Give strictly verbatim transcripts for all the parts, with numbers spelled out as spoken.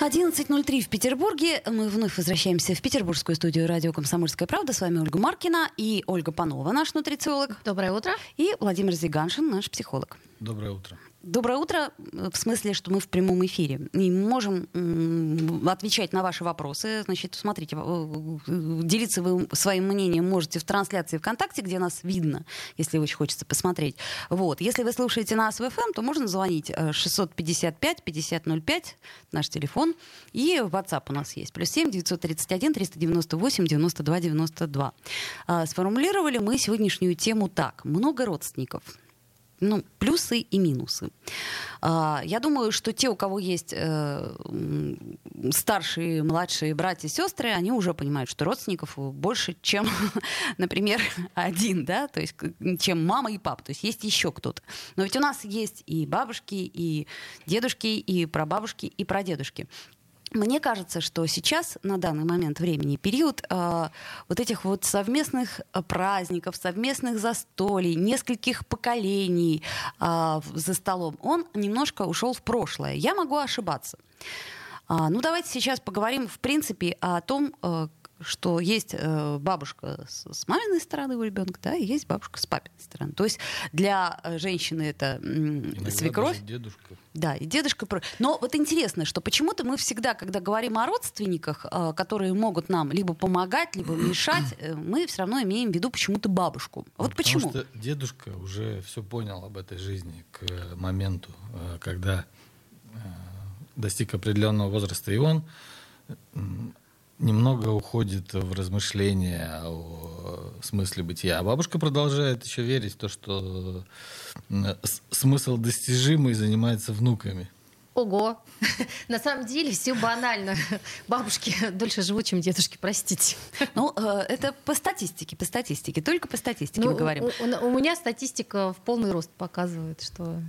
одиннадцать ноль три в Петербурге. Мы вновь возвращаемся в петербургскую студию радио «Комсомольская правда». С вами Ольга Маркина и Ольга Панова, наш нутрициолог. Доброе утро. И Владимир Зиганшин, наш психолог. Доброе утро. Доброе утро, в смысле, что мы в прямом эфире. И можем м- отвечать на ваши вопросы. Значит, смотрите, делиться вы своим мнением можете в трансляции ВКонтакте, где нас видно, если очень хочется посмотреть. Вот. Если вы слушаете нас в эф эм, то можно звонить шестьсот пятьдесят пять пятьдесят ноль пять, наш телефон. И WhatsApp у нас есть. Плюс семь девятьсот тридцать один триста девяносто восемь девяносто два девяносто два. А, сформулировали мы сегодняшнюю тему так. Много родственников. Ну, плюсы и минусы. Я думаю, что те, у кого есть старшие, младшие братья и сестры, они уже понимают, что родственников больше, чем, например, один, да, то есть чем мама и папа. То есть есть еще кто-то. Но ведь у нас есть и бабушки, и дедушки, и прабабушки, и прадедушки. Мне кажется, что сейчас, на данный момент времени, период э, вот этих вот совместных праздников, совместных застолий, нескольких поколений э, за столом, он немножко ушел в прошлое. Я могу ошибаться. А, ну, давайте сейчас поговорим, в принципе, о том, э, что есть э, бабушка с, с маминой стороны у ребенка, да, и есть бабушка с папиной стороны. То есть для женщины это м- свекровь. Дедушка. Да, и дедушка. Но вот интересно, что почему-то мы всегда, когда говорим о родственниках, э, которые могут нам либо помогать, либо мешать, э, мы все равно имеем в виду почему-то бабушку. Вот ну, почему? Потому что дедушка уже все понял об этой жизни к моменту, э, когда э, достиг определенного возраста, и он э, немного уходит в размышления о смысле бытия. А бабушка продолжает еще верить в то, что смысл достижимый, занимается внуками. Ого! На самом деле все банально. Бабушки дольше живут, чем дедушки, простите. Ну, это по статистике, по статистике. Только по статистике ну, мы говорим. У, у, у меня статистика в полный рост показывает, что...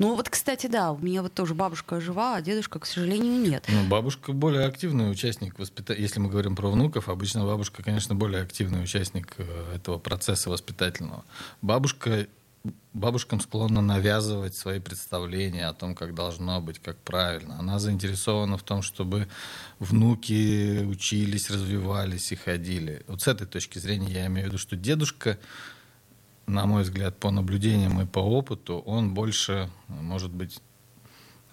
Ну вот, кстати, да, у меня вот тоже бабушка жива, а дедушка, к сожалению, нет. Ну, бабушка более активный участник воспитания. Если мы говорим про внуков, обычно бабушка, конечно, более активный участник этого процесса воспитательного. Бабушка, бабушкам склонна навязывать свои представления о том, как должно быть, как правильно. Она заинтересована в том, чтобы внуки учились, развивались и ходили. Вот с этой точки зрения я имею в виду, что дедушка... На мой взгляд, по наблюдениям и по опыту, он больше, может быть,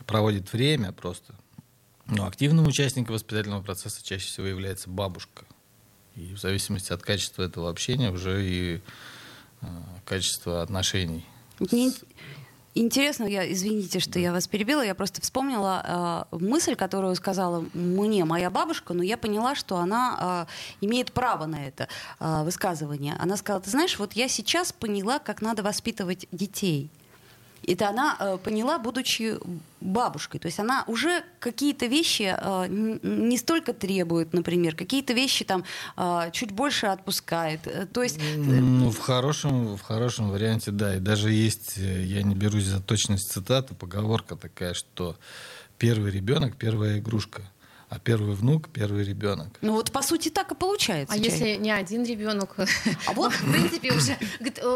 проводит время просто. Но активным участником воспитательного процесса чаще всего является бабушка. И в зависимости от качества этого общения уже и э, качество отношений. Мне интересно, я, извините, что да. я вас перебила, я просто вспомнила э, мысль, которую сказала мне моя бабушка, но я поняла, что она э, имеет право на это э, высказывание. Она сказала, ты знаешь, вот я сейчас поняла, как надо воспитывать детей. Это она э, поняла, будучи бабушкой. То есть она уже какие-то вещи э, не столько требует, например, какие-то вещи там э, чуть больше отпускает. То есть... Ну, в хорошем, в хорошем варианте, да. И даже есть, я не берусь за точность цитаты, поговорка такая, что первый ребенок, первая игрушка. А первый внук, первый ребенок. Ну вот по сути так и получается. А чай. Если не один ребенок? А вот в принципе уже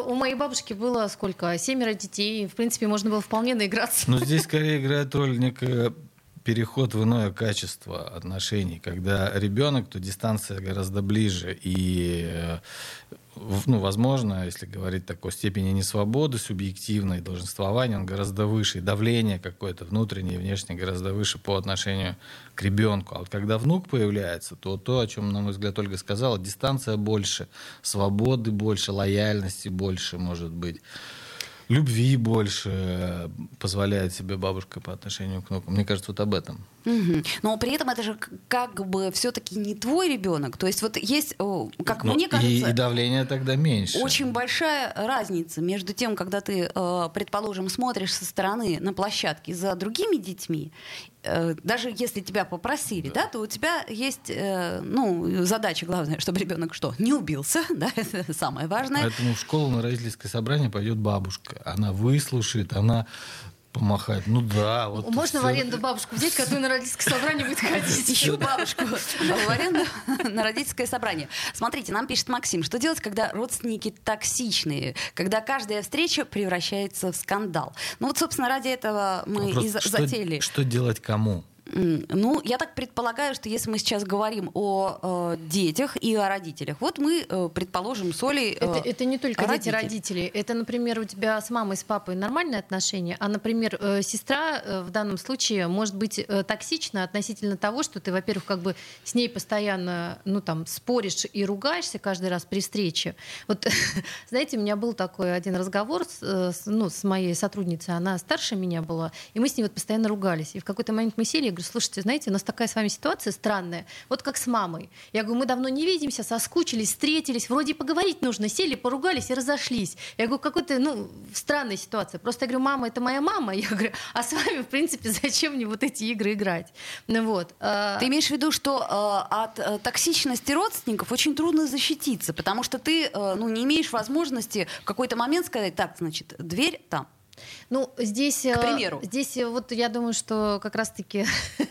у моей бабушки было сколько? Семеро детей. В принципе можно было вполне наиграться. Но здесь скорее играет роль некая переход в иное качество отношений, когда ребенок, то дистанция гораздо ближе и, ну, возможно, если говорить такой степени несвободы субъективной, долженствования, он гораздо выше, и давление какое-то внутреннее и внешнее гораздо выше по отношению к ребенку. А вот когда внук появляется, то то, о чем, на мой взгляд, Ольга сказала, дистанция больше, свободы больше, лояльности больше, может быть. Любви больше позволяет себе бабушка по отношению к внуку. Мне кажется, вот об этом. Угу. Но при этом это же как бы все-таки не твой ребенок. То есть вот есть, как ну, мне кажется... И, и давление тогда меньше. Очень большая разница между тем, когда ты, предположим, смотришь со стороны на площадке за другими детьми, даже если тебя попросили, да. да, то у тебя есть, ну, задача главная, чтобы ребенок что, не убился, да, это самое важное. Поэтому в школу на родительское собрание пойдет бабушка. она выслушает, она помахает. Ну да. Вот можно в аренду бабушку взять, которая на родительское собрание будет ходить? Еще бабушку в аренду на родительское собрание. Смотрите, нам пишет Максим, что делать, когда родственники токсичные, когда каждая встреча превращается в скандал. Ну вот, собственно, ради этого мы и затеяли. Что делать кому? Ну, я так предполагаю, что если мы сейчас говорим о э, детях и о родителях, вот мы э, предположим с Олей... Э, это, это не только дети, родители. Это, например, у тебя с мамой, с папой нормальные отношения, а, например, э, сестра э, в данном случае может быть э, токсична относительно того, что ты, во-первых, как бы с ней постоянно, ну, там, споришь и ругаешься каждый раз при встрече. Вот, знаете, у меня был такой один разговор с, э, с, ну, с моей сотрудницей, она старше меня была, и мы с ней вот постоянно ругались. И в какой-то момент мы сели, я говорю, слушайте, знаете, у нас такая с вами ситуация странная, вот как с мамой. Я говорю, мы давно не видимся, соскучились, встретились, вроде поговорить нужно, сели, поругались и разошлись. Я говорю, какая-то, ну, странная ситуация. Просто я говорю, мама, это моя мама. Я говорю, а с вами, в принципе, зачем мне вот эти игры играть? Ну, вот. Ты имеешь в виду, что э, от э, токсичности родственников очень трудно защититься, потому что ты э, ну, не имеешь возможности в какой-то момент сказать, так, значит, дверь там. Ну, здесь, к примеру. Здесь вот я думаю, что как раз-таки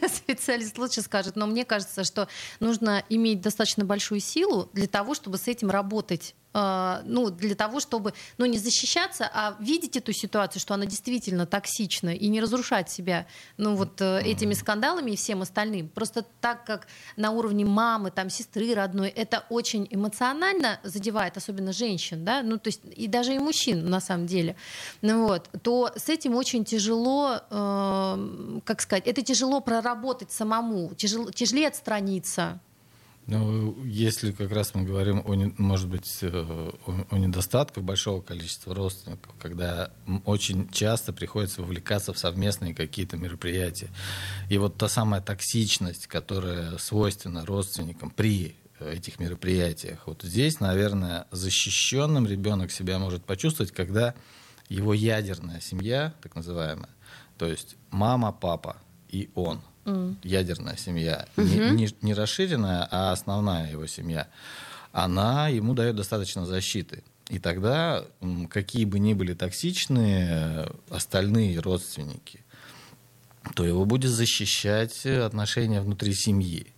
специалист лучше скажет, но мне кажется, что нужно иметь достаточно большую силу для того, чтобы с этим работать. Ну, для того, чтобы, ну, не защищаться, а видеть эту ситуацию, что она действительно токсична, и не разрушать себя, ну, вот этими скандалами и всем остальным. Просто так как на уровне мамы, там, сестры родной, это очень эмоционально задевает, особенно женщин, да, ну, то есть, и даже и мужчин, на самом деле, ну, вот, то с этим очень тяжело, э, как сказать, это тяжело проработать самому, тяжело, тяжелее отстраниться. Ну, если как раз мы говорим о, может быть, о недостатках большого количества родственников, когда очень часто приходится вовлекаться в совместные какие-то мероприятия. И вот та самая токсичность, которая свойственна родственникам при этих мероприятиях, вот здесь, наверное, защищенным ребенок себя может почувствовать, когда его ядерная семья, так называемая, то есть мама, папа и он. Ядерная семья, угу. не, не, не расширенная, а основная его семья, она ему дает достаточно защиты. И тогда, какие бы ни были токсичные остальные родственники, то его будет защищать отношения внутри семьи.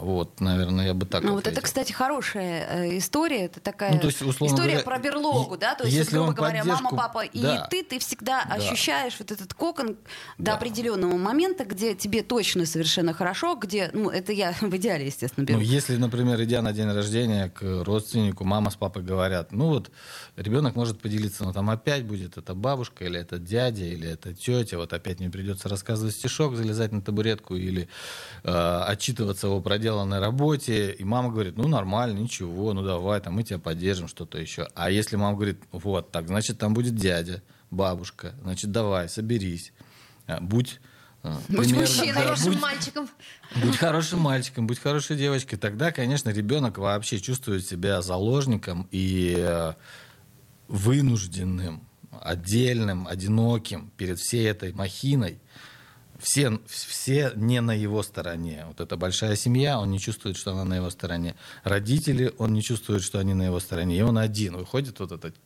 Вот, наверное, я бы так. Ну, вот это, кстати, хорошая история. Это такая, ну, то есть, история говоря, про берлогу, да? То есть, если грубо говоря, мама, папа и да. ты, ты всегда да. ощущаешь вот этот кокон да. до определенного момента, где тебе точно совершенно хорошо, где, ну, это я в идеале, естественно, беру. Ну, если, например, идя на день рождения к родственнику, мама с папой говорят, ну вот, ребенок может поделиться, но там опять будет эта бабушка или это дядя или это тетя, вот опять мне придется рассказывать стишок, залезать на табуретку или э, отчитываться о проделанной работе, и мама говорит, ну, нормально, ничего, ну, давай, там, мы тебя поддержим, что-то еще. А если мама говорит, вот так, значит, там будет дядя, бабушка, значит, давай, соберись, будь... Будь примерно, мужчиной, да, хорошим будь, мальчиком. Будь хорошим мальчиком, будь хорошей девочкой. Тогда, конечно, ребенок вообще чувствует себя заложником и вынужденным, отдельным, одиноким перед всей этой махиной. Все, все не на его стороне. Вот эта большая семья, он не чувствует, что она на его стороне. Родители, он не чувствует, что они на его стороне. И он один выходит вот этот,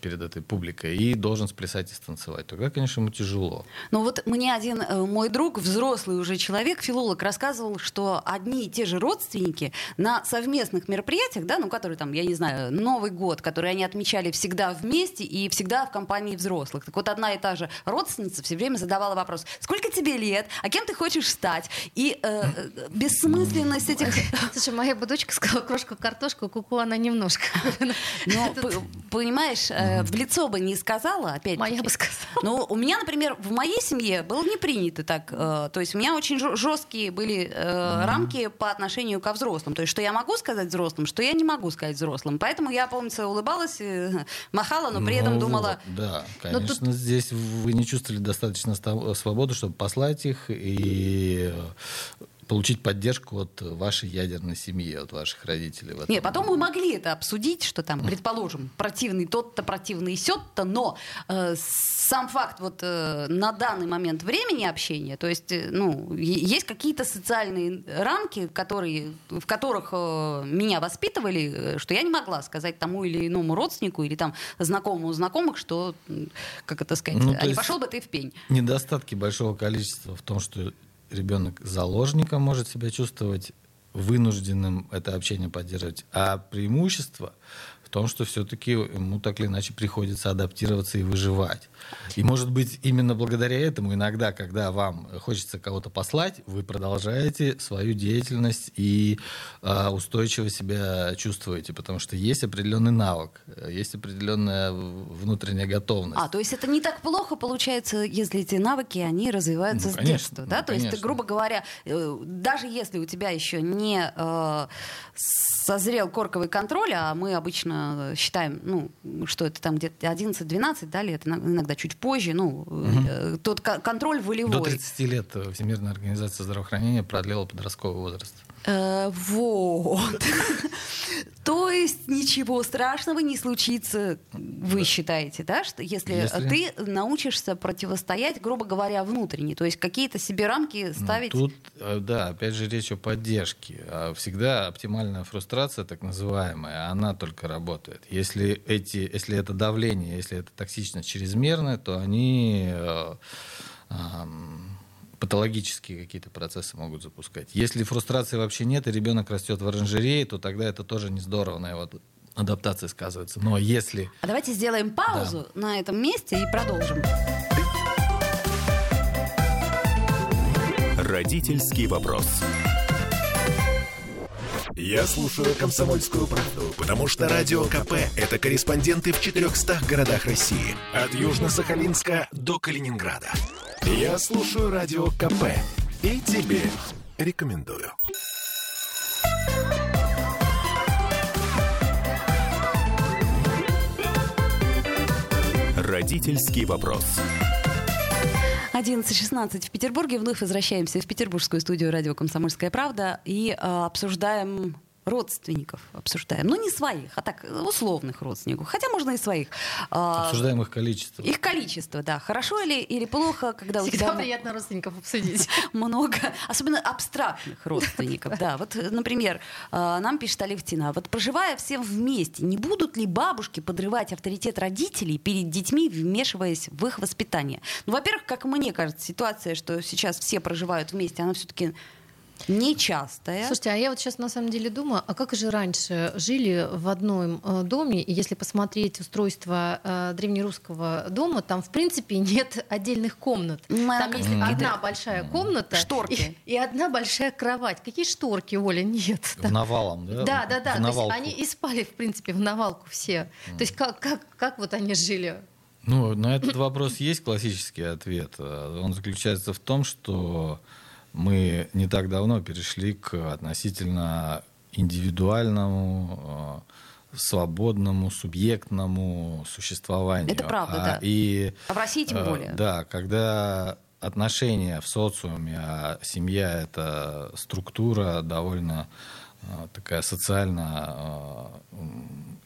перед этой публикой и должен сплясать и станцевать. Тогда, конечно, ему тяжело. Ну вот мне один мой друг, взрослый уже человек, филолог, рассказывал, что одни и те же родственники на совместных мероприятиях, да, ну, которые там, я не знаю, Новый год, которые они отмечали всегда вместе и всегда в компании взрослых. Так вот, одна и та же родственница все время задавала вопрос, сколько тебе лет, а кем ты хочешь стать? И э, бессмысленность этих... Слушай, моя бы дочка сказала, крошка, картошка, куку, она немножко. Ну, понимаешь... В лицо бы не сказала, опять. Моя бы сказала. Но у меня, например, в моей семье было не принято так. Э, то есть у меня очень жесткие были э, mm-hmm. рамки по отношению ко взрослым. То есть что я могу сказать взрослым, что я не могу сказать взрослым. Поэтому я, помнится, улыбалась, э, махала, но при ну, этом думала... Вот, да, конечно, тут... здесь вы не чувствовали достаточно свободы, чтобы послать их и... получить поддержку от вашей ядерной семьи, от ваших родителей. Нет, потом вы могли это обсудить, что там, предположим, противный тот-то, противный сёт-то, но э, сам факт вот э, на данный момент времени общения, то есть, э, ну, есть какие-то социальные рамки, которые, в которых э, меня воспитывали, что я не могла сказать тому или иному родственнику или там знакомому знакомых, что, как это сказать, ну, а не пошел бы ты в пень. Недостатки большого количества в том, что ребенок заложником может себя чувствовать, вынужденным это общение поддерживать. А преимущество в том, что все-таки ему так или иначе приходится адаптироваться и выживать. И, может быть, именно благодаря этому иногда, когда вам хочется кого-то послать, вы продолжаете свою деятельность и э, устойчиво себя чувствуете, потому что есть определенный навык, есть определенная внутренняя готовность. А, то есть это не так плохо получается, если эти навыки, они развиваются, ну, конечно, с детства, да? Ну, то конечно. Есть, ты, грубо говоря, э, даже если у тебя еще не э, созрел корковый контроль, а мы обычно считаем, ну, что это там где-то одиннадцать-двенадцать, да, лет, иногда чуть позже, ну, угу. тот контроль волевой. До тридцати лет Всемирная организация здравоохранения продлила подростковый возраст. Вот. То есть ничего страшного не случится, вы считаете, да, что если ты научишься противостоять, грубо говоря, внутренне, то есть какие-то себе рамки ставить. Тут, да, опять же, речь о поддержке. Всегда оптимальная фрустрация, так называемая, она только работает. Если эти, если это давление, если это токсичность чрезмерная, то они патологические какие-то процессы могут запускать. Если фрустрации вообще нет, и ребенок растет в оранжерее, то тогда это тоже не здорово, на его адаптации сказывается. Но если... А давайте сделаем паузу да. на этом месте и продолжим. Родительский вопрос. Я слушаю «Комсомольскую правду», потому что Радио КП – это корреспонденты в четырехстах городах России. От Южно-Сахалинска до Калининграда. Я слушаю Радио КП и тебе рекомендую. Родительский вопрос. одиннадцать шестнадцать в Петербурге. Вновь возвращаемся в петербургскую студию Радио «Комсомольская правда» и э, обсуждаем... родственников обсуждаем. Ну, не своих, а так, условных родственников. Хотя можно и своих. Обсуждаем их количество. Их количество, да. Хорошо или, или плохо, когда всегда у тебя... Всегда приятно родственников обсудить. Много. Особенно абстрактных родственников. Да, вот, например, нам пишет Алифтина. Вот проживая всем вместе, не будут ли бабушки подрывать авторитет родителей перед детьми, вмешиваясь в их воспитание? Ну, во-первых, как мне кажется, ситуация, что сейчас все проживают вместе, она все-таки... нечастая. Слушайте, а я вот сейчас на самом деле думаю, а как же раньше жили в одном доме, и если посмотреть устройство э, древнерусского дома, там в принципе нет отдельных комнат. Моя там есть одна да. большая комната и, и одна большая кровать. Какие шторки, Оля, нет. В навалом, да? Да, да, да. То есть они и спали, в принципе, в навалку все. Mm. То есть как, как, как вот они жили? Ну, на этот вопрос есть классический ответ. Он заключается в том, что мы не так давно перешли к относительно индивидуальному, свободному, субъектному существованию. Это правда, а, да. И, а в России тем более. Да, когда отношения в социуме, а семья — это структура довольно такая социально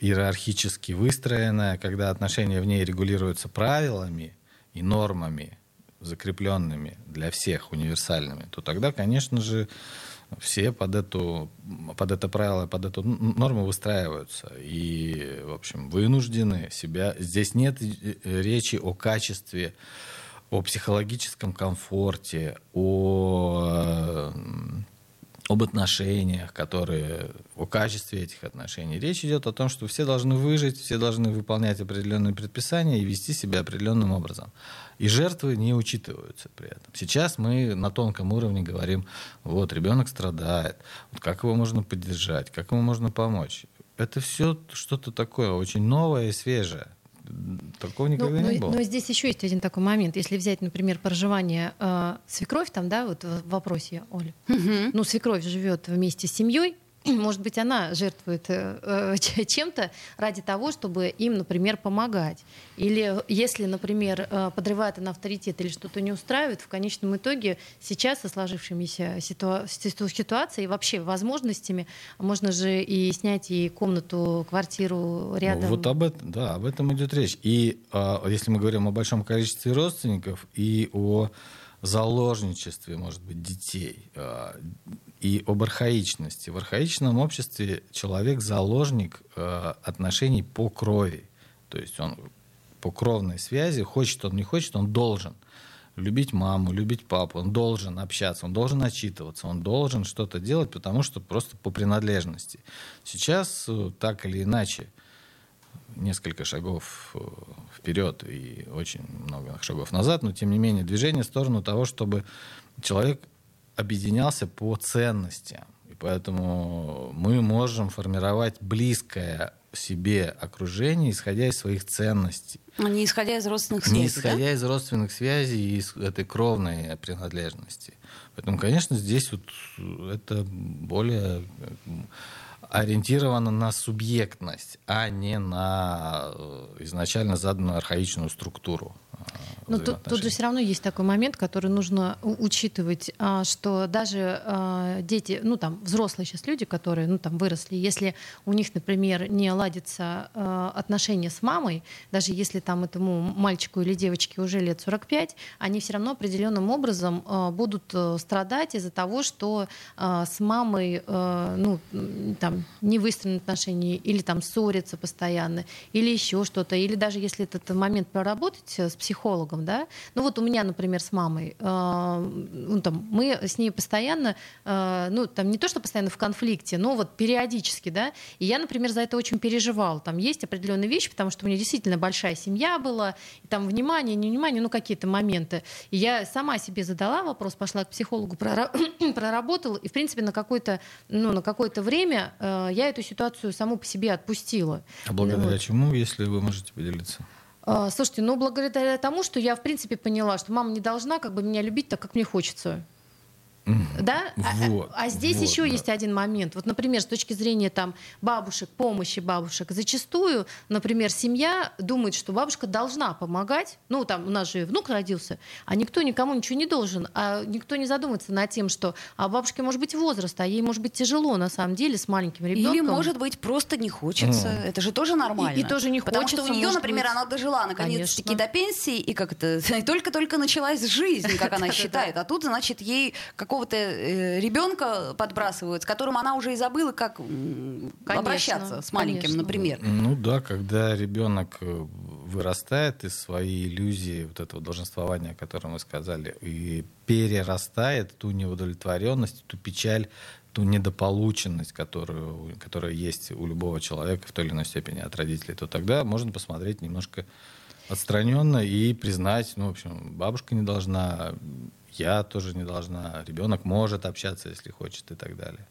иерархически выстроенная, когда отношения в ней регулируются правилами и нормами, закрепленными для всех, универсальными, то тогда, конечно же, все под, эту, под это правило, под эту норму выстраиваются. И, в общем, вынуждены себя... Здесь нет речи о качестве, о психологическом комфорте, о... об отношениях, которые... о качестве этих отношений. Речь идет о том, что все должны выжить, все должны выполнять определенные предписания и вести себя определенным образом. И жертвы не учитываются при этом. Сейчас мы на тонком уровне говорим, вот, ребенок страдает, вот как его можно поддержать, как ему можно помочь. Это все что-то такое очень новое и свежее. Такого никогда но, не было. Но, но здесь еще есть один такой момент. Если взять, например, проживание э, свекровь, там, да, вот в вопросе, Оля. Угу. Ну, свекровь живет вместе с семьей, может быть, она жертвует э, чем-то ради того, чтобы им, например, помогать. Или если, например, подрывает она авторитет или что-то не устраивает, в конечном итоге сейчас со сложившимися ситуа- ситуацией и вообще возможностями можно же и снять и комнату, квартиру рядом. Ну, вот об этом, да, об этом идет речь. И э, если мы говорим о большом количестве родственников и о заложничестве, может быть, детей, э, и об архаичности. В архаичном обществе человек заложник э, отношений по крови. То есть он по кровной связи, хочет он, не хочет, он должен любить маму, любить папу, он должен общаться, он должен отчитываться, он должен что-то делать, потому что просто по принадлежности. Сейчас так или иначе несколько шагов вперед и очень много шагов назад, но тем не менее движение в сторону того, чтобы человек объединялся по ценностям. И поэтому мы можем формировать близкое себе окружение, исходя из своих ценностей. Не исходя из родственных связей. Не исходя да? из родственных связей и из этой кровной принадлежности. Поэтому, конечно, здесь вот это более ориентировано на субъектность, а не на изначально заданную архаичную структуру. Но тут, тут же все равно есть такой момент, который нужно учитывать, что даже дети, ну там взрослые сейчас люди, которые ну, там, выросли, если у них, например, не ладятся отношения с мамой, даже если там этому мальчику или девочке уже лет сорок пять, они все равно определенным образом будут страдать из-за того, что с мамой ну, там, не выстроены отношения, или там ссорятся постоянно, или еще что-то, или даже если этот момент проработать с психологом, да? Ну вот у меня, например, с мамой, э, ну, там, мы с ней постоянно, э, ну там не то, что постоянно в конфликте, но вот периодически, да, и я, например, за это очень переживала, там есть определенные вещи, потому что у меня действительно большая семья была, и там внимание, не внимание, ну какие-то моменты, и я сама себе задала вопрос, пошла к психологу, прора- проработала, и в принципе на какое-то, ну, на какое-то время э, я эту ситуацию саму по себе отпустила. А благодаря вот. Чему, если вы можете поделиться? Слушайте, ну благодаря тому, что я в принципе поняла, что мама не должна как бы меня любить так, как мне хочется. Да? Вот, а, а здесь вот, еще да. есть один момент. Вот, например, с точки зрения там, бабушек, помощи бабушек, зачастую, например, семья думает, что бабушка должна помогать. Ну, там у нас же внук родился, а никто никому ничего не должен, а никто не задумывается над тем, что а бабушке может быть возраст, а ей может быть тяжело на самом деле с маленьким ребенком. Или, может быть, просто не хочется. Mm. Это же тоже нормально. И, и тоже не Потому хочется, что у нее, например, быть... она дожила наконец-таки Конечно. До пенсии, и как-то только-только началась жизнь, как она считает. А тут, значит, ей какого какого-то э, ребенка подбрасывают, с которым она уже и забыла, как конечно, обращаться с маленьким, конечно. Например. Ну да, когда ребенок вырастает из своей иллюзии вот этого долженствования, о котором вы сказали, и перерастает ту неудовлетворенность, ту печаль, ту недополученность, которую, которая есть у любого человека в той или иной степени от родителей, то тогда можно посмотреть немножко отстраненно и признать, ну, в общем, бабушка не должна... Я тоже не должна. Ребенок может общаться, если хочет, и так далее.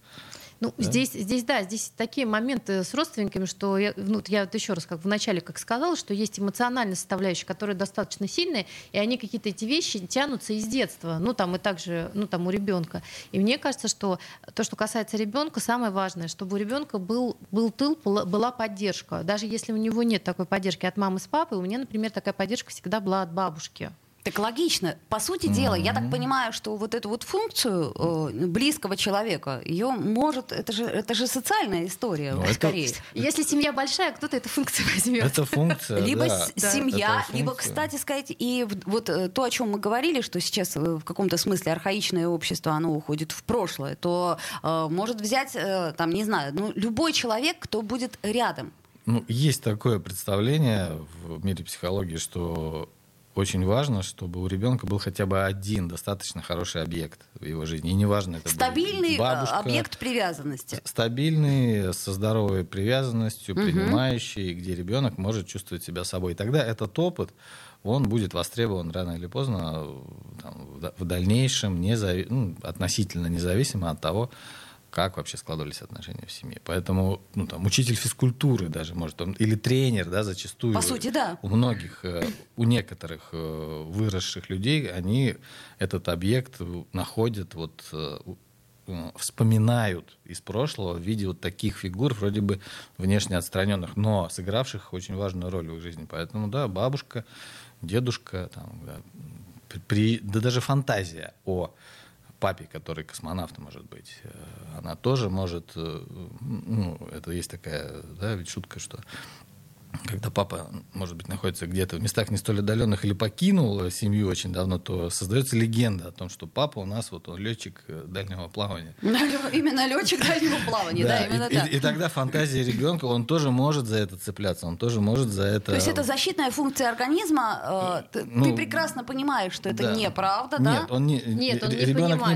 Ну, да? Здесь, здесь, да, здесь такие моменты с родственниками, что я, ну, я вот еще раз как вначале как сказала, что есть эмоциональная составляющая, которая достаточно сильная, и они какие-то эти вещи тянутся из детства, ну, там, и также, ну, там, у ребенка. И мне кажется, что то, что касается ребенка, самое важное, чтобы у ребенка был, был тыл, была поддержка. Даже если у него нет такой поддержки от мамы с папой, у меня, например, такая поддержка всегда была от бабушки. Так логично. По сути дела, mm-hmm. я так понимаю, что вот эту вот функцию э, близкого человека, ее может... Это же, это же социальная история, ну, скорее. Это... Если семья большая, кто-то эту функцию возьмет. Это функция, Либо да. семья, да, либо, кстати сказать, и вот то, о чем мы говорили, что сейчас в каком-то смысле архаичное общество, оно уходит в прошлое, то э, может взять, э, там, не знаю, ну, любой человек, кто будет рядом. Ну, есть такое представление в мире психологии, что... Очень важно, чтобы у ребенка был хотя бы один достаточно хороший объект в его жизни. И неважно, это стабильный бабушка, объект привязанности. Стабильный, со здоровой привязанностью, угу. принимающий, где ребенок может чувствовать себя собой. И тогда этот опыт, он будет востребован рано или поздно там, в дальнейшем, незави... ну, относительно независимо от того, как вообще складывались отношения в семье. Поэтому ну, там, учитель физкультуры даже может, он, или тренер, да, зачастую. По сути, да. У многих, у некоторых выросших людей, они этот объект находят вот вспоминают из прошлого в виде вот таких фигур, вроде бы внешне отстраненных, но сыгравших очень важную роль в их жизни. Поэтому, да, бабушка, дедушка, там, да, при, да даже фантазия о папе, который космонавт, может быть, она тоже может... Ну, это есть такая, да, ведь шутка, что... Когда папа, может быть, находится где-то в местах не столь отдаленных или покинул семью очень давно, то создается легенда о том, что папа у нас, вот он летчик дальнего плавания. Именно летчик дальнего плавания, да, именно так. И тогда фантазия ребенка, он тоже может за это цепляться, он тоже может за это... То есть это защитная функция организма, ты прекрасно понимаешь, что это неправда, да? Нет, он не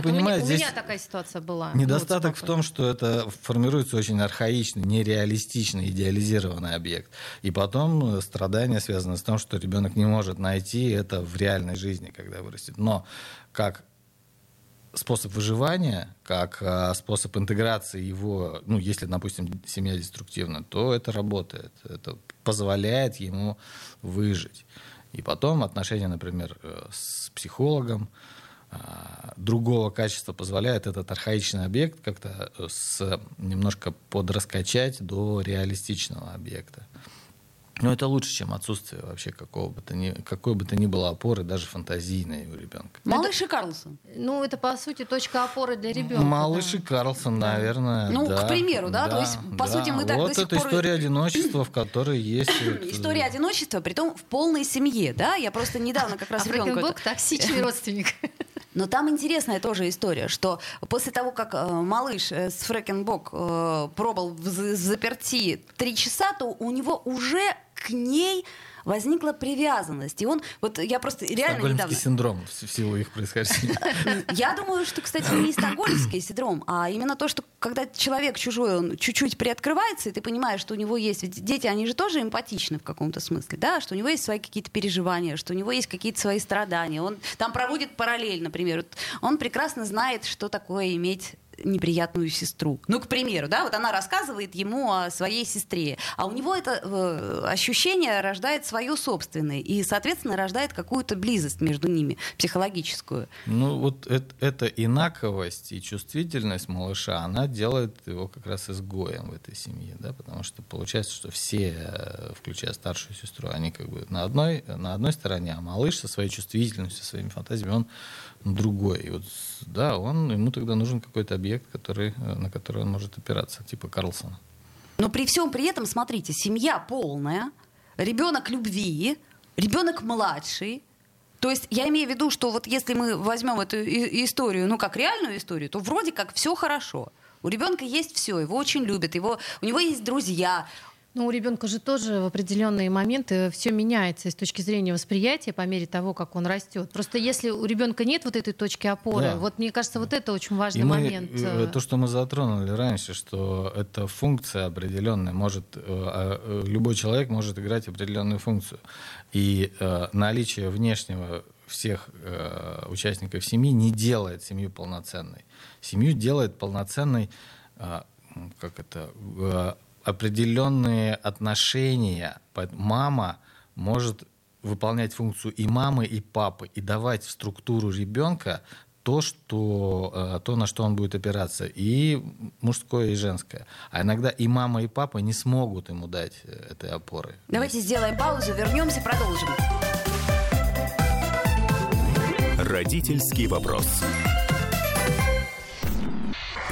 понимает. У меня такая ситуация была. Недостаток в том, что это формируется очень архаичный, нереалистичный, идеализированный объект. И потом страдания связаны с тем, что ребенок не может найти это в реальной жизни, когда вырастет. Но как способ выживания, как способ интеграции его, ну, если, допустим, семья деструктивна, то это работает, это позволяет ему выжить. И потом отношения, например, с психологом другого качества позволяет этот архаичный объект как-то с, немножко подраскачать до реалистичного объекта. Но это лучше, чем отсутствие вообще какого бы то ни, какой бы то ни было опоры, даже фантазийной у ребенка. Малыш и Карлсон. Ну, это, по сути, точка опоры для ребенка. Малыш и да. Карлсон, да. наверное, Ну, да, к примеру, да? да то есть, по да. сути, мы так вот до сих пор... Вот это история одиночества, в которой есть... История одиночества, притом в полной семье, да? Я просто недавно как раз ребенку... А Фрекенбок токсичный родственник. Но там интересная тоже история, что после того, как э, малыш э, с Фрекенбок э, пробыл в заперти три часа, то у него уже к ней возникла привязанность. И он, вот я просто реально недавно... Стокгольмский синдром в силу их происхождения. Я думаю, что, кстати, не стокгольмский синдром, а именно то, что когда человек чужой, он чуть-чуть приоткрывается, и ты понимаешь, что у него есть... Ведь дети, они же тоже эмпатичны в каком-то смысле, да? Что у него есть свои какие-то переживания, что у него есть какие-то свои страдания. Он там проводит параллель, например. Он прекрасно знает, что такое иметь... неприятную сестру. Ну, к примеру, да, вот она рассказывает ему о своей сестре, а у него это э, ощущение рождает свое собственное и, соответственно, рождает какую-то близость между ними, психологическую. Ну, вот это, эта инаковость и чувствительность малыша, она делает его как раз изгоем в этой семье, да, потому что получается, что все, включая старшую сестру, они как бы на одной, на одной стороне, а малыш со своей чувствительностью, со своими фантазиями, он другой. И вот, да, он, ему тогда нужен какой-то объект, который, на который он может опираться, типа Карлсона. Но при всем при этом, смотрите, семья полная, ребенок любви, ребенок младший. То есть я имею в виду, что вот если мы возьмем эту историю, ну как реальную историю, то вроде как все хорошо. У ребенка есть все, его очень любят, его, у него есть друзья. Ну, у ребенка же тоже в определенные моменты все меняется с точки зрения восприятия по мере того, как он растет. Просто если у ребенка нет вот этой точки опоры, да. вот мне кажется, вот это очень важный и мы, момент. То, что мы затронули раньше, что эта функция определенная может, любой человек может играть определенную функцию. И наличие внешнего всех участников семьи не делает семью полноценной. Семью делает полноценной, как это... определенные отношения. Мама может выполнять функцию и мамы, и папы, и давать в структуру ребенка то, что, то, на что он будет опираться, и мужское, и женское. А иногда и мама, и папа не смогут ему дать этой опоры. Давайте сделаем паузу, вернемся, продолжим. Родительский вопрос.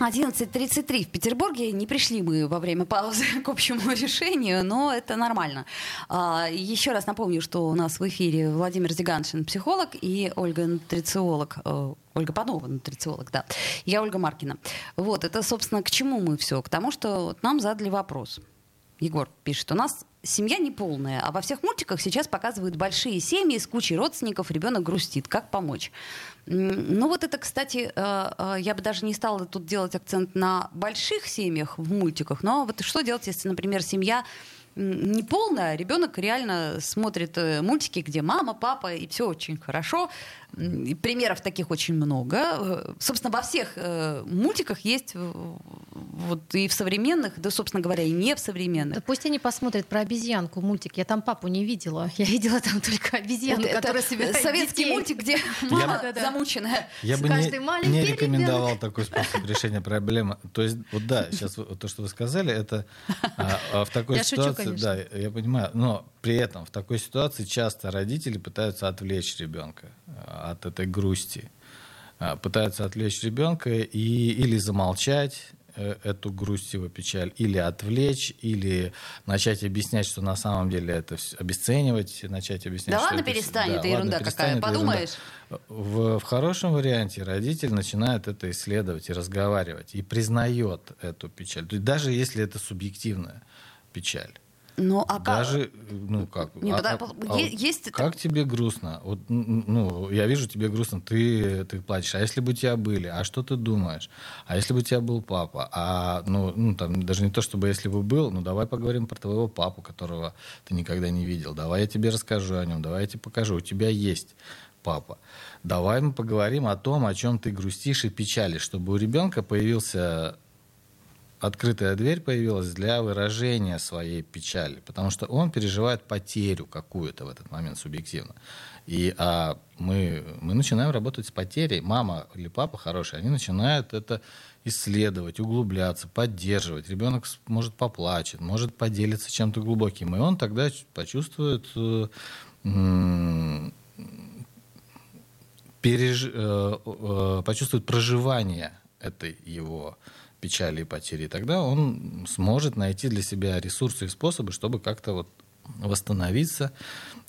одиннадцать тридцать три в Петербурге. Не пришли мы во время паузы к общему решению, но это нормально. Еще раз напомню, что у нас в эфире Владимир Зиганшин, психолог, и Ольга, нутрициолог, Ольга Панова, нутрициолог, да. Я Ольга Маркина. Вот, это, собственно, к чему мы все? К тому, что нам задали вопрос. Егор пишет, у нас семья неполная, а во всех мультиках сейчас показывают большие семьи с кучей родственников, ребенок грустит. Как помочь? Ну вот это, кстати, я бы даже не стала тут делать акцент на больших семьях в мультиках, но вот что делать, если, например, семья неполная, а ребенок реально смотрит мультики, где мама, папа, и все очень хорошо. Примеров таких очень много. Собственно, во всех мультиках есть, вот и в современных, да, собственно говоря, и не в современных. Да пусть они посмотрят про обезьянку мультик. Я там папу не видела. Я видела там только обезьянку, это, которая это собирает советский детей. Мультик, где мама замученная. Я бы не, не рекомендовал ребенок. Такой способ решения проблемы. То есть, вот да, сейчас то, что вы сказали, это а, в такой я ситуации... Шучу, да, я понимаю. Но при этом в такой ситуации часто родители пытаются отвлечь ребенка от этой грусти. Пытаются отвлечь ребенка и, или замолчать эту грусть, его печаль, или отвлечь, или начать объяснять, что на самом деле это все, обесценивать, начать объяснять. Да что ладно, это, перестанет, да, это ерунда ладно, какая, подумаешь. Ерунда. В, в хорошем варианте родитель начинает это исследовать и разговаривать, и признает эту печаль. То есть даже если это субъективная печаль. Ну, а даже, как? Ну, как? Не, а, потому, а, есть... Как тебе грустно? Вот, ну, я вижу, тебе грустно, ты, ты плачешь. А если бы у тебя были? А что ты думаешь? А если бы у тебя был папа? А, ну, ну, там, даже не то, чтобы если бы был, ну, давай поговорим про твоего папу, которого ты никогда не видел. Давай я тебе расскажу о нем, давай я тебе покажу. У тебя есть папа. Давай мы поговорим о том, о чем ты грустишь и печалишь, чтобы у ребенка появился... Открытая дверь появилась для выражения своей печали, потому что он переживает потерю какую-то в этот момент субъективно. И а мы, мы начинаем работать с потерей. Мама или папа хорошие, они начинают это исследовать, углубляться, поддерживать. Ребенок может поплачет, может поделиться чем-то глубоким, и он тогда почувствует... М- переж- э- э- почувствует проживание этой его... печали и потери, тогда он сможет найти для себя ресурсы и способы, чтобы как-то вот восстановиться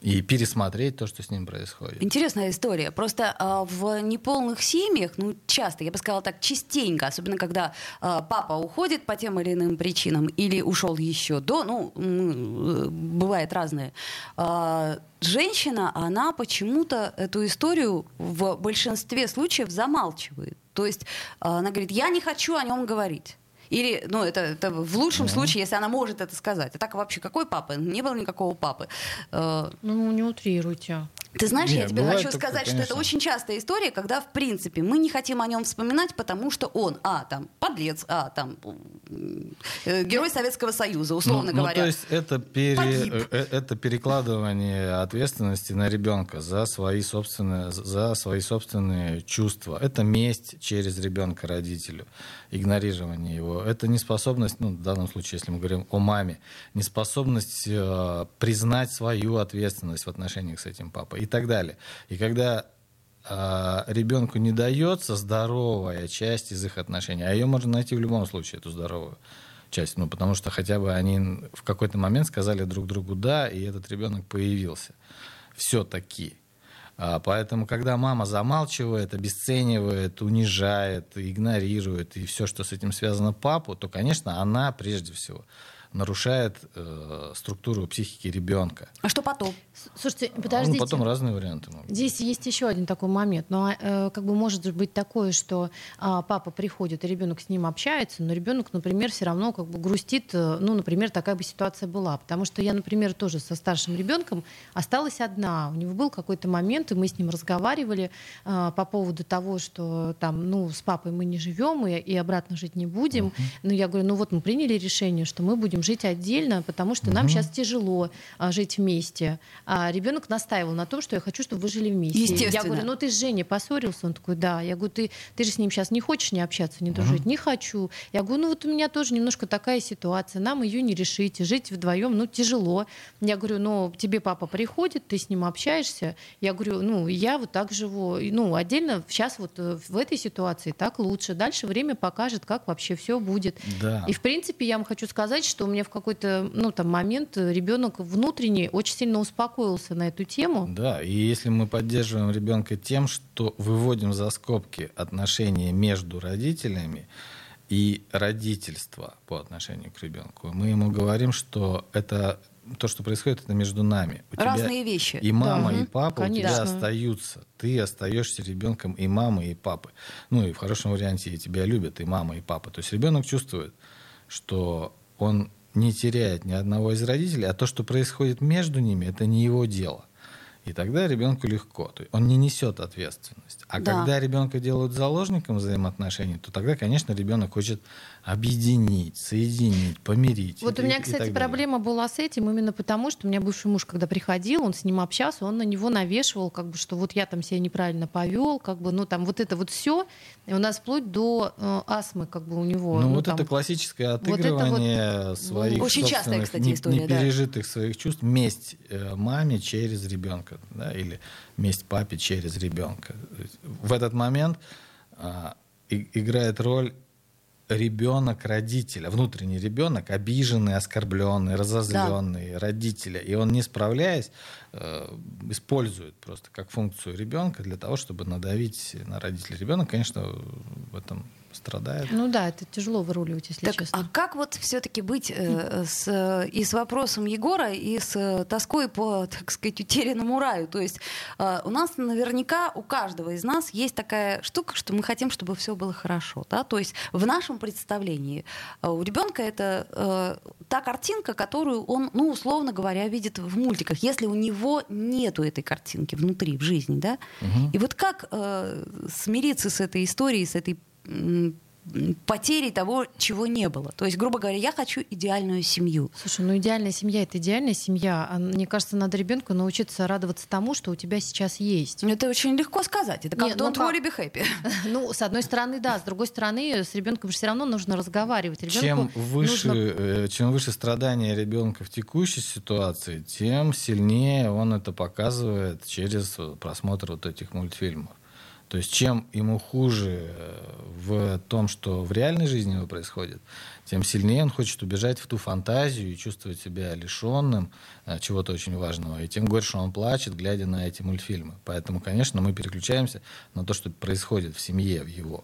и пересмотреть то, что с ним происходит. Интересная история. Просто э, в неполных семьях, ну, часто, я бы сказала так, частенько, особенно когда э, папа уходит по тем или иным причинам или ушел еще до, ну, э, бывает разное, э, женщина, она почему-то эту историю в большинстве случаев замалчивает. То есть она говорит, я не хочу о нем говорить. Или, ну, это, это в лучшем mm-hmm. случае, если она может это сказать. А так вообще, какой папа? Не было никакого папы. Ну, не утрируйте. Ты знаешь, не, я тебе хочу такое, сказать, конечно. Что это очень частая история, когда, в принципе, мы не хотим о нем вспоминать, потому что он, а, там, подлец, а, там, э, герой Советского Союза, условно ну, говоря. Ну, то есть это, пере, это перекладывание ответственности на ребенка за свои, собственные, за свои собственные чувства. Это месть через ребенка родителю, игнорирование его. Это неспособность, ну, в данном случае, если мы говорим о маме, неспособность э, признать свою ответственность в отношениях с этим папой. И так далее. И когда э, ребенку не дается здоровая часть из их отношений, а ее можно найти в любом случае, эту здоровую часть, ну, потому что хотя бы они в какой-то момент сказали друг другу «да», и этот ребенок появился. Все-таки. А, поэтому, когда мама замалчивает, обесценивает, унижает, игнорирует, и все, что с этим связано папу, то, конечно, она прежде всего... нарушает э, структуру психики ребенка. А что потом? Слушайте, подождите. Ну, потом разные варианты могут быть. Здесь есть еще один такой момент. Но э, как бы может быть такое, что э, папа приходит, и ребенок с ним общается, но ребенок, например, все равно как бы грустит. Э, ну, например, такая бы ситуация была. Потому что я, например, тоже со старшим ребенком осталась одна. У него был какой-то момент, и мы с ним разговаривали э, по поводу того, что там, ну, с папой мы не живем и, и обратно жить не будем. Uh-huh. Но я говорю, ну вот мы приняли решение, что мы будем жить отдельно, потому что mm-hmm. нам сейчас тяжело а, жить вместе. А ребенок настаивал на том, что я хочу, чтобы вы жили вместе. Я говорю, ну ты с Женей поссорился? Он такой, да. Я говорю, ты, ты же с ним сейчас не хочешь не общаться, не дружить? Mm-hmm. Не хочу. Я говорю, ну вот у меня тоже немножко такая ситуация, нам ее не решить, жить вдвоем, ну тяжело. Я говорю, ну тебе папа приходит, ты с ним общаешься. Я говорю, ну я вот так живу. Ну отдельно сейчас вот в этой ситуации так лучше. Дальше время покажет, как вообще все будет. Да. И в принципе я вам хочу сказать, что у меня в какой-то ну, там, момент ребенок внутренне очень сильно успокоился на эту тему. Да, и если мы поддерживаем ребенка тем, что выводим за скобки отношения между родителями и родительство по отношению к ребенку, мы ему говорим, что это то, что происходит, это между нами. У разные тебя вещи. И мама, да, и папа конечно. У тебя остаются. Ты остаешься ребенком и мамы, и папы. Ну и в хорошем варианте и тебя любят и мама, и папа. То есть ребенок чувствует, что он не теряет ни одного из родителей, а то, что происходит между ними, это не его дело. И тогда ребенку легко. Он не несет ответственность. А да. когда ребенка делают заложником взаимоотношений, то тогда, конечно, ребенок хочет объединить, соединить, помирить. Вот и, у меня, кстати, проблема была с этим именно потому, что у меня бывший муж, когда приходил, он с ним общался, он на него навешивал, как бы, что вот я там себя неправильно повел, как бы, ну там вот это вот все. И у нас вплоть до э, астмы, как бы у него. Ну, ну вот там, это классическое отыгрывание вот это вот, своих ну, очень частая, кстати, не, история, не пережитых да. своих чувств, месть э, маме через ребенка, да, или месть папе через ребенка. В этот момент э, играет роль ребенок родителя, внутренний ребенок, обиженный, оскорбленный, разозленный да. родителя, и он, не справляясь, э, использует просто как функцию ребенка для того, чтобы надавить на родителя. Ребенок, конечно, в этом страдает. Ну да, это тяжело выруливать, если так, честно. А как вот все-таки быть э, с, и с вопросом Егора, и с тоской по, так сказать, утерянному раю? То есть э, у нас наверняка, у каждого из нас есть такая штука, что мы хотим, чтобы все было хорошо. Да? То есть в нашем представлении э, у ребенка это э, та картинка, которую он, ну, условно говоря, видит в мультиках, если у него нету этой картинки внутри, в жизни. Да? Угу. И вот как э, смириться с этой историей, с этой потери того, чего не было. То есть, грубо говоря, я хочу идеальную семью. Слушай, ну идеальная семья — это идеальная семья. А, мне кажется, надо ребенку научиться радоваться тому, что у тебя сейчас есть. Это очень легко сказать. Это как Нет, don't worry, be happy. Ну, с одной стороны, да. С другой стороны, с ребенком же все равно нужно разговаривать. Ребенку чем выше, нужно... чем выше страдания ребенка в текущей ситуации, тем сильнее он это показывает через просмотр вот этих мультфильмов. То есть чем ему хуже в том, что в реальной жизни его происходит, тем сильнее он хочет убежать в ту фантазию и чувствовать себя лишенным чего-то очень важного. И тем горше он плачет, глядя на эти мультфильмы. Поэтому, конечно, мы переключаемся на то, что происходит в семье, в его.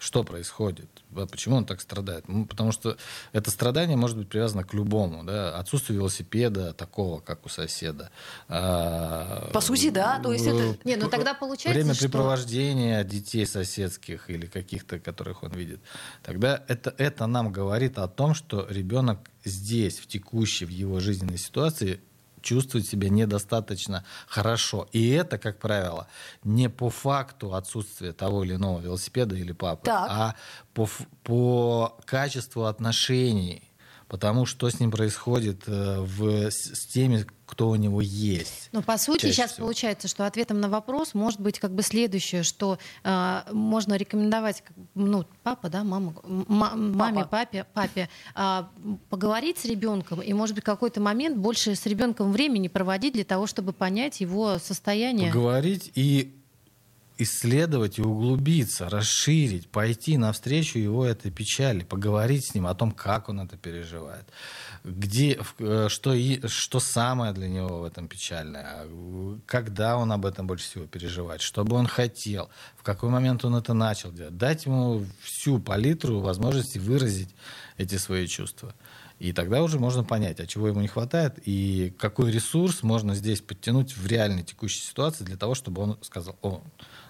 Что происходит? Почему он так страдает? Ну, потому что это страдание может быть привязано к любому. Да? Отсутствие велосипеда такого, как у соседа. По сути, да. То есть это... Не, ну тогда получается, времяпрепровождение что... детей соседских или каких-то, которых он видит. Тогда это, это нам говорит о том, что ребенок здесь, в текущей, в его жизненной ситуации, чувствует себя недостаточно хорошо. И это, как правило, не по факту отсутствия того или иного велосипеда или папы, так. а по, по качеству отношений. Потому что с ним происходит в, с теми, кто у него есть. Но по сути сейчас всего. Получается, что ответом на вопрос может быть как бы следующее, что э, можно рекомендовать, ну, папа, да, мама, м- маме, папа. папе, папе э, поговорить с ребенком и, может быть, какой-то момент больше с ребенком времени проводить для того, чтобы понять его состояние. Поговорить и исследовать и углубиться, расширить, пойти навстречу его этой печали, поговорить с ним о том, как он это переживает, где, что, и, что самое для него в этом печальное, когда он об этом больше всего переживает, что бы он хотел, в какой момент он это начал делать, дать ему всю палитру возможности выразить эти свои чувства. И тогда уже можно понять, а чего ему не хватает, и какой ресурс можно здесь подтянуть в реальной текущей ситуации для того, чтобы он сказал: «О,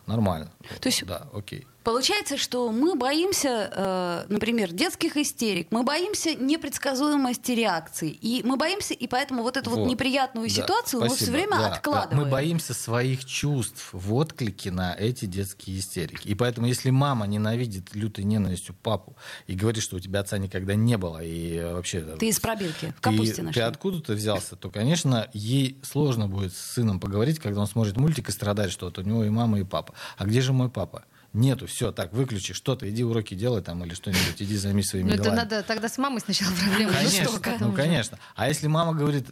нормально, то есть, да, окей». Получается, что мы боимся, например, детских истерик, мы боимся непредсказуемости реакции, и мы боимся, и поэтому вот эту вот, вот неприятную да, ситуацию спасибо, мы все время да, откладываем. Да, мы боимся своих чувств в отклике на эти детские истерики. И поэтому, если мама ненавидит лютой ненавистью папу и говорит, что у тебя отца никогда не было, и вообще... Ты из пробирки, в капусте нашли. Ты откуда-то взялся, то, конечно, ей сложно будет с сыном поговорить, когда он смотрит мультик и страдает, что вот у него и мама, и папа. А где же мой папа? Нету, все, так, выключи что-то, иди уроки делай там или что-нибудь, иди займись своими делами. Ну это надо тогда с мамой сначала проблемы. Конечно, ну конечно. А если мама говорит,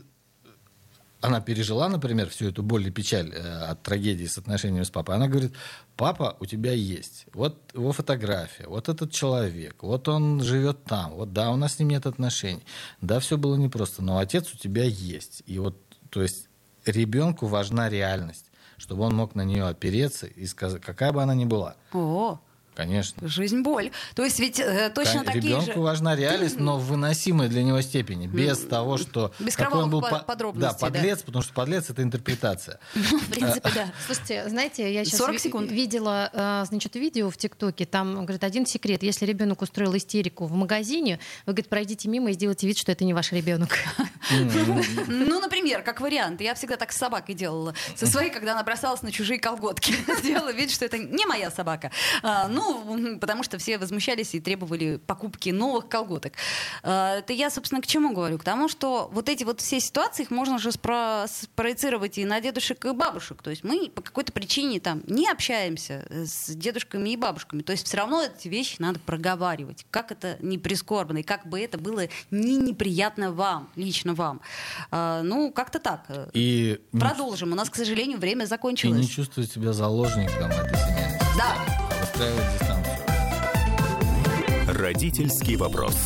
она пережила, например, всю эту боль и печаль от трагедии с отношениями с папой, она говорит: папа у тебя есть, вот его фотография, вот этот человек, вот он живет там, вот да, у нас с ним нет отношений, да, все было непросто, но отец у тебя есть. И вот, то есть ребенку важна реальность, чтобы он мог на нее опереться и сказать, какая бы она ни была. О, конечно. Жизнь боль. То есть ведь э, точно Кон- такие ребенку же. Ребенку важна реальность, но в выносимой для него степени, без того, что без какой он был по- подробностей, да, подлец, да. потому что подлец — это интерпретация. В принципе, да. Слушайте, знаете, я сейчас видела, значит, видео в ТикТоке, там говорит: один секрет, если ребенок устроил истерику в магазине, вы, говорит, пройдите мимо и сделайте вид, что это не ваш ребенок. Ну, например, как вариант. Я всегда так с собакой делала. Со своей, когда она бросалась на чужие колготки. Делала вид, что это не моя собака. Ну, потому что все возмущались и требовали покупки новых колготок. Это я, собственно, к чему говорю? К тому, что вот эти вот все ситуации, их можно же спро- спроецировать и на дедушек и бабушек. То есть мы по какой-то причине там не общаемся с дедушками и бабушками. То есть все равно эти вещи надо проговаривать. Как это не прискорбно, и как бы это было не неприятно вам, лично вам. А, ну, как-то так. И продолжим. Не... У нас, к сожалению, время закончилось. И не чувствую себя заложником этой семьи. Да. Устраивать дистанцию. Родительский вопрос.